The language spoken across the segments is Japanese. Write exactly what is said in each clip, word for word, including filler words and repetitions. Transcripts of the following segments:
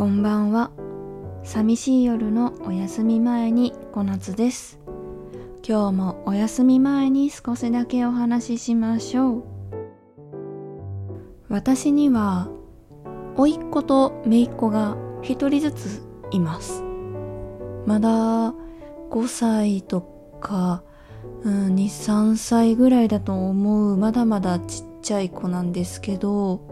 こんばんは。寂しい夜のお休み前に小夏です。今日もお休み前に少しだけお話ししましょう。私には甥っ子と姪っ子が一人ずついます。まだごさいとか、うん、に、さんさいぐらいだと思う、まだまだちっちゃい子なんですけど、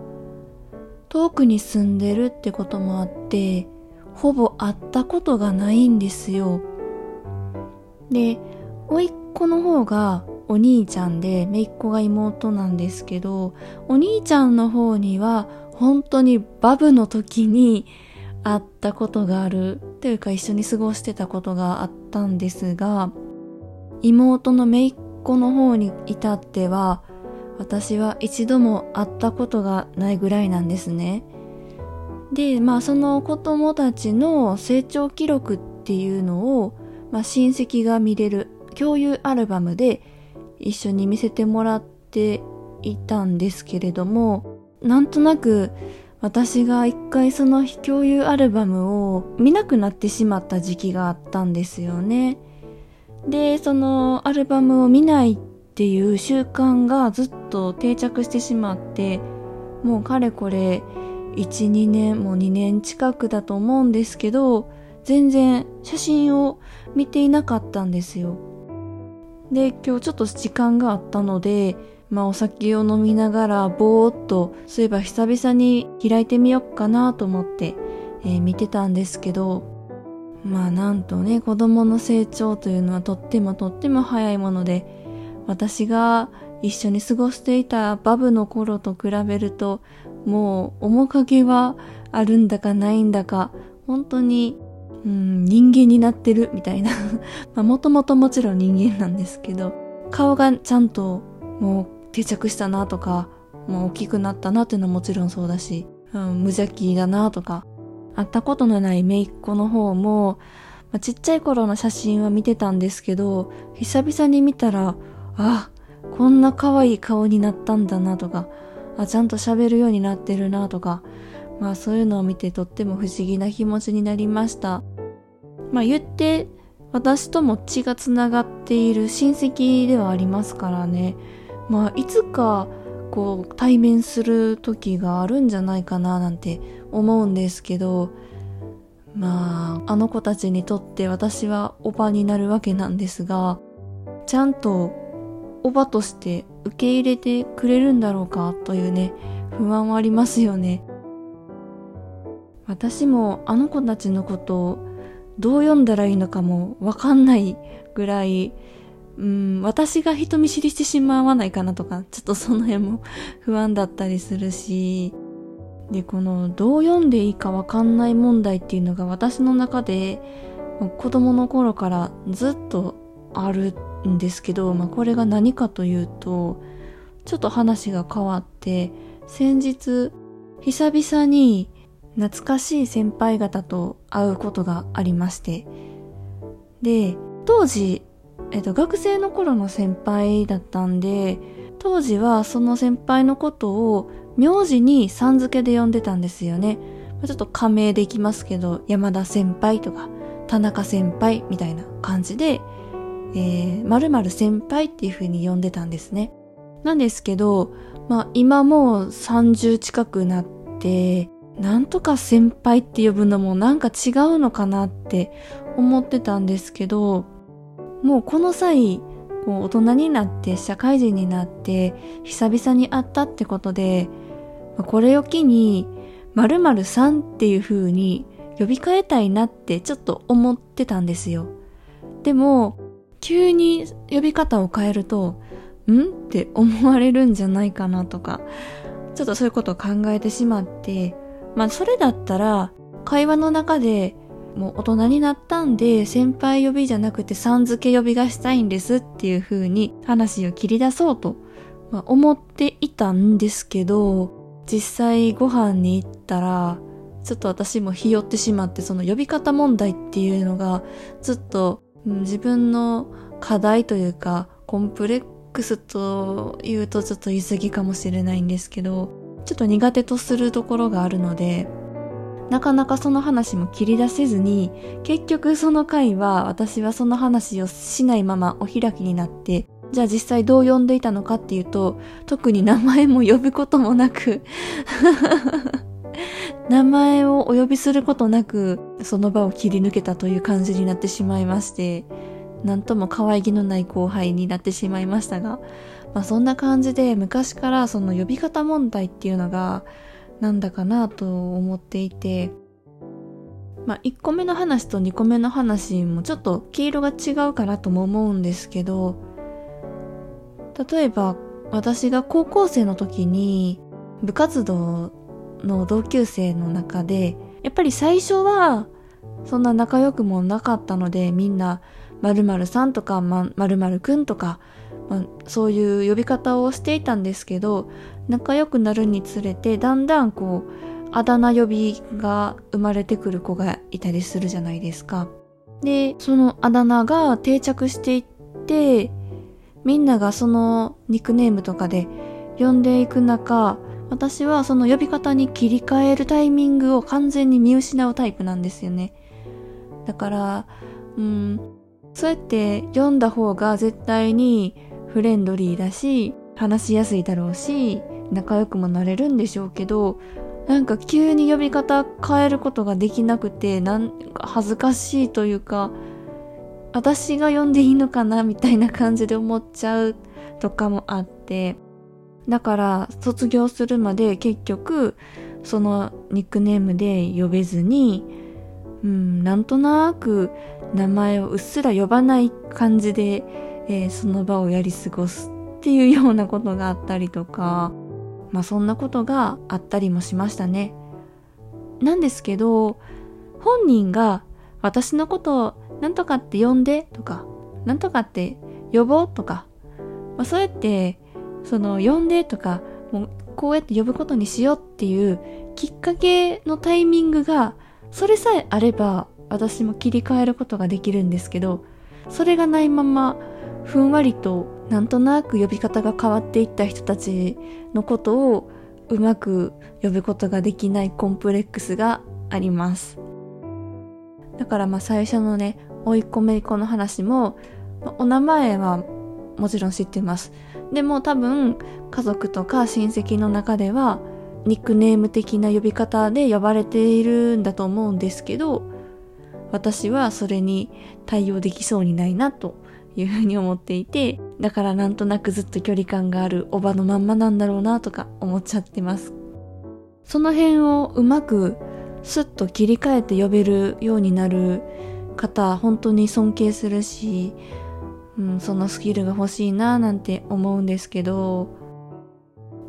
遠くに住んでるってこともあって、ほぼ会ったことがないんですよ。で、甥っ子の方がお兄ちゃんで、姪っ子が妹なんですけど、お兄ちゃんの方には本当にバブの時に会ったことがあるというか、一緒に過ごしてたことがあったんですが、妹の姪っ子の方に至っては、私は一度も会ったことがないぐらいなんですね。で、まあその子供たちの成長記録っていうのを、まあ、親戚が見れる共有アルバムで一緒に見せてもらっていたんですけれども、なんとなく私が一回その共有アルバムを見なくなってしまった時期があったんですよね。で、そのアルバムを見ないっていう習慣がずっと定着してしまって、もうかれこれいち、にねん、もうにねん近くだと思うんですけど、全然写真を見ていなかったんですよ。で、今日ちょっと時間があったので、まあお酒を飲みながらぼーっと、そういえば久々に開いてみようかなと思って、えー、見てたんですけど、まあなんとね、子供の成長というのはとってもとっても早いもので、私が一緒に過ごしていたバブの頃と比べると、もう面影はあるんだかないんだか、本当にうん人間になってるみたいなまあもともともちろん人間なんですけど、顔がちゃんともう定着したなとか、もう大きくなったなっていうのはもちろんそうだし、うん、無邪気だなとか、会ったことのない姪っ子の方も、まあ、ちっちゃい頃の写真は見てたんですけど、久々に見たら、あ、こんな可愛い顔になったんだなとか、あ、ちゃんと喋るようになってるなとか、まあそういうのを見てとっても不思議な気持ちになりました。まあ言って私とも血がつながっている親戚ではありますからね。まあいつかこう対面する時があるんじゃないかななんて思うんですけど、まああの子たちにとって私はおばになるわけなんですが、ちゃんとおばとして受け入れてくれるんだろうかというね、不安はありますよね。私もあの子たちのことをどう読んだらいいのかもわかんないぐらい、うん、私が人見知りしてしまわないかなとか、ちょっとその辺も不安だったりするし、で、このどう読んでいいかわかんない問題っていうのが私の中で子供の頃からずっとあるんですけど、まあこれが何かというと、ちょっと話が変わって、先日久々に懐かしい先輩方と会うことがありまして、で、当時、えっと、学生の頃の先輩だったんで、当時はその先輩のことを名字にさん付けで呼んでたんですよね。ちょっと仮名できますけど、山田先輩とか田中先輩みたいな感じで、えー、〇〇先輩っていう風に呼んでたんですね。なんですけど、まあ今もうさんじゅう近くなって、なんとか先輩って呼ぶのもなんか違うのかなって思ってたんですけど、もうこの際、こう大人になって社会人になって久々に会ったってことで、これを機に〇〇さんっていう風に呼び換えたいなってちょっと思ってたんですよ。でも急に呼び方を変えると、んって思われるんじゃないかなとか、ちょっとそういうことを考えてしまって、まあそれだったら会話の中で、もう大人になったんで先輩呼びじゃなくてさん付け呼びがしたいんですっていう風に話を切り出そうと思っていたんですけど、実際ご飯に行ったらちょっと私もひよってしまって、その呼び方問題っていうのがずっと自分の課題というか、コンプレックスというとちょっと言い過ぎかもしれないんですけど、ちょっと苦手とするところがあるので、なかなかその話も切り出せずに、結局その回は私はその話をしないままお開きになって、じゃあ実際どう呼んでいたのかっていうと、特に名前も呼ぶこともなく名前をお呼びすることなくその場を切り抜けたという感じになってしまいまして、なんとも可愛げのない後輩になってしまいましたが、まあ、そんな感じで昔からその呼び方問題っていうのがなんだかなと思っていて、まあ、いっこめの話とにこめの話もちょっと毛色が違うかなとも思うんですけど、例えば私が高校生の時に部活動の同級生の中で、やっぱり最初はそんな仲良くもなかったので、みんな〇〇さんとか〇〇くんとか、まあ、そういう呼び方をしていたんですけど、仲良くなるにつれてだんだんこうあだ名呼びが生まれてくる子がいたりするじゃないですか。で、そのあだ名が定着していって、みんながそのニックネームとかで呼んでいく中、私はその呼び方に切り替えるタイミングを完全に見失うタイプなんですよね。だから、うん、そうやって呼んだ方が絶対にフレンドリーだし、話しやすいだろうし、仲良くもなれるんでしょうけど、なんか急に呼び方変えることができなくて、なんか恥ずかしいというか、私が呼んでいいのかなみたいな感じで思っちゃうとかもあって、だから卒業するまで結局そのニックネームで呼べずに、うん、なんとなく名前をうっすら呼ばない感じで、えー、その場をやり過ごすっていうようなことがあったりとか、まあそんなことがあったりもしましたね。なんですけど、本人が私のことをなんとかって呼んでとか、なんとかって呼ぼうとか、まあ、そうやってその呼んでとか、もうこうやって呼ぶことにしようっていうきっかけのタイミングがそれさえあれば私も切り替えることができるんですけど、それがないままふんわりとなんとなく呼び方が変わっていった人たちのことをうまく呼ぶことができないコンプレックスがあります。だからまあ最初のね、おいっ子めいっ子の話も、お名前はもちろん知ってます。でも多分家族とか親戚の中ではニックネーム的な呼び方で呼ばれているんだと思うんですけど、私はそれに対応できそうにないなというふうに思っていて、だからなんとなくずっと距離感があるおばのまんまなんだろうなとか思っちゃってます。その辺をうまくスッと切り替えて呼べるようになる方、本当に尊敬するし、うん、そのスキルが欲しいななんて思うんですけど、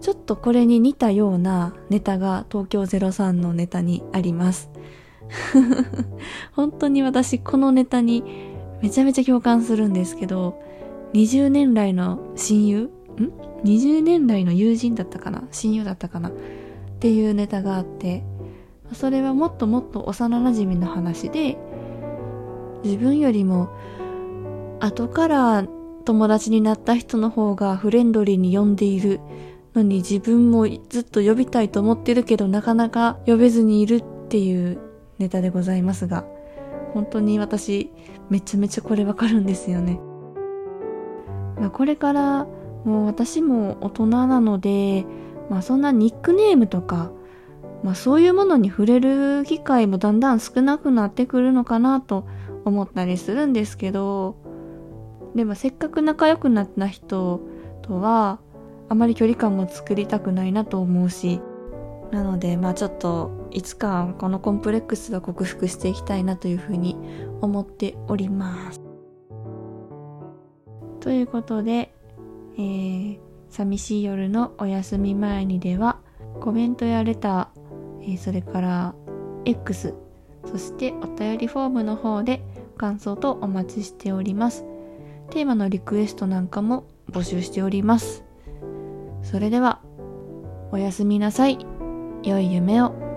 ちょっとこれに似たようなネタが東京ゼロさんのネタにあります本当に私このネタにめちゃめちゃ共感するんですけど、にじゅうねん来の親友んにじゅうねん来の友人だったかな親友だったかなっていうネタがあって、それはもっともっと幼なじみの話で、自分よりも後から友達になった人の方がフレンドリーに呼んでいるのに、自分もずっと呼びたいと思ってるけどなかなか呼べずにいるっていうネタでございますが、本当に私めちゃめちゃこれわかるんですよね。まあ、これからもう私も大人なので、まあ、そんなニックネームとか、まあ、そういうものに触れる機会もだんだん少なくなってくるのかなと思ったりするんですけど、でもせっかく仲良くなった人とはあまり距離感も作りたくないなと思うし、なのでまあちょっといつかこのコンプレックスは克服していきたいなというふうに思っております。ということで、えー、寂しい夜のお休み前にではコメントやレター、それから エックス、そしてお便りフォームの方で感想とお待ちしております。テーマのリクエストなんかも募集しております。それではおやすみなさい。良い夢を。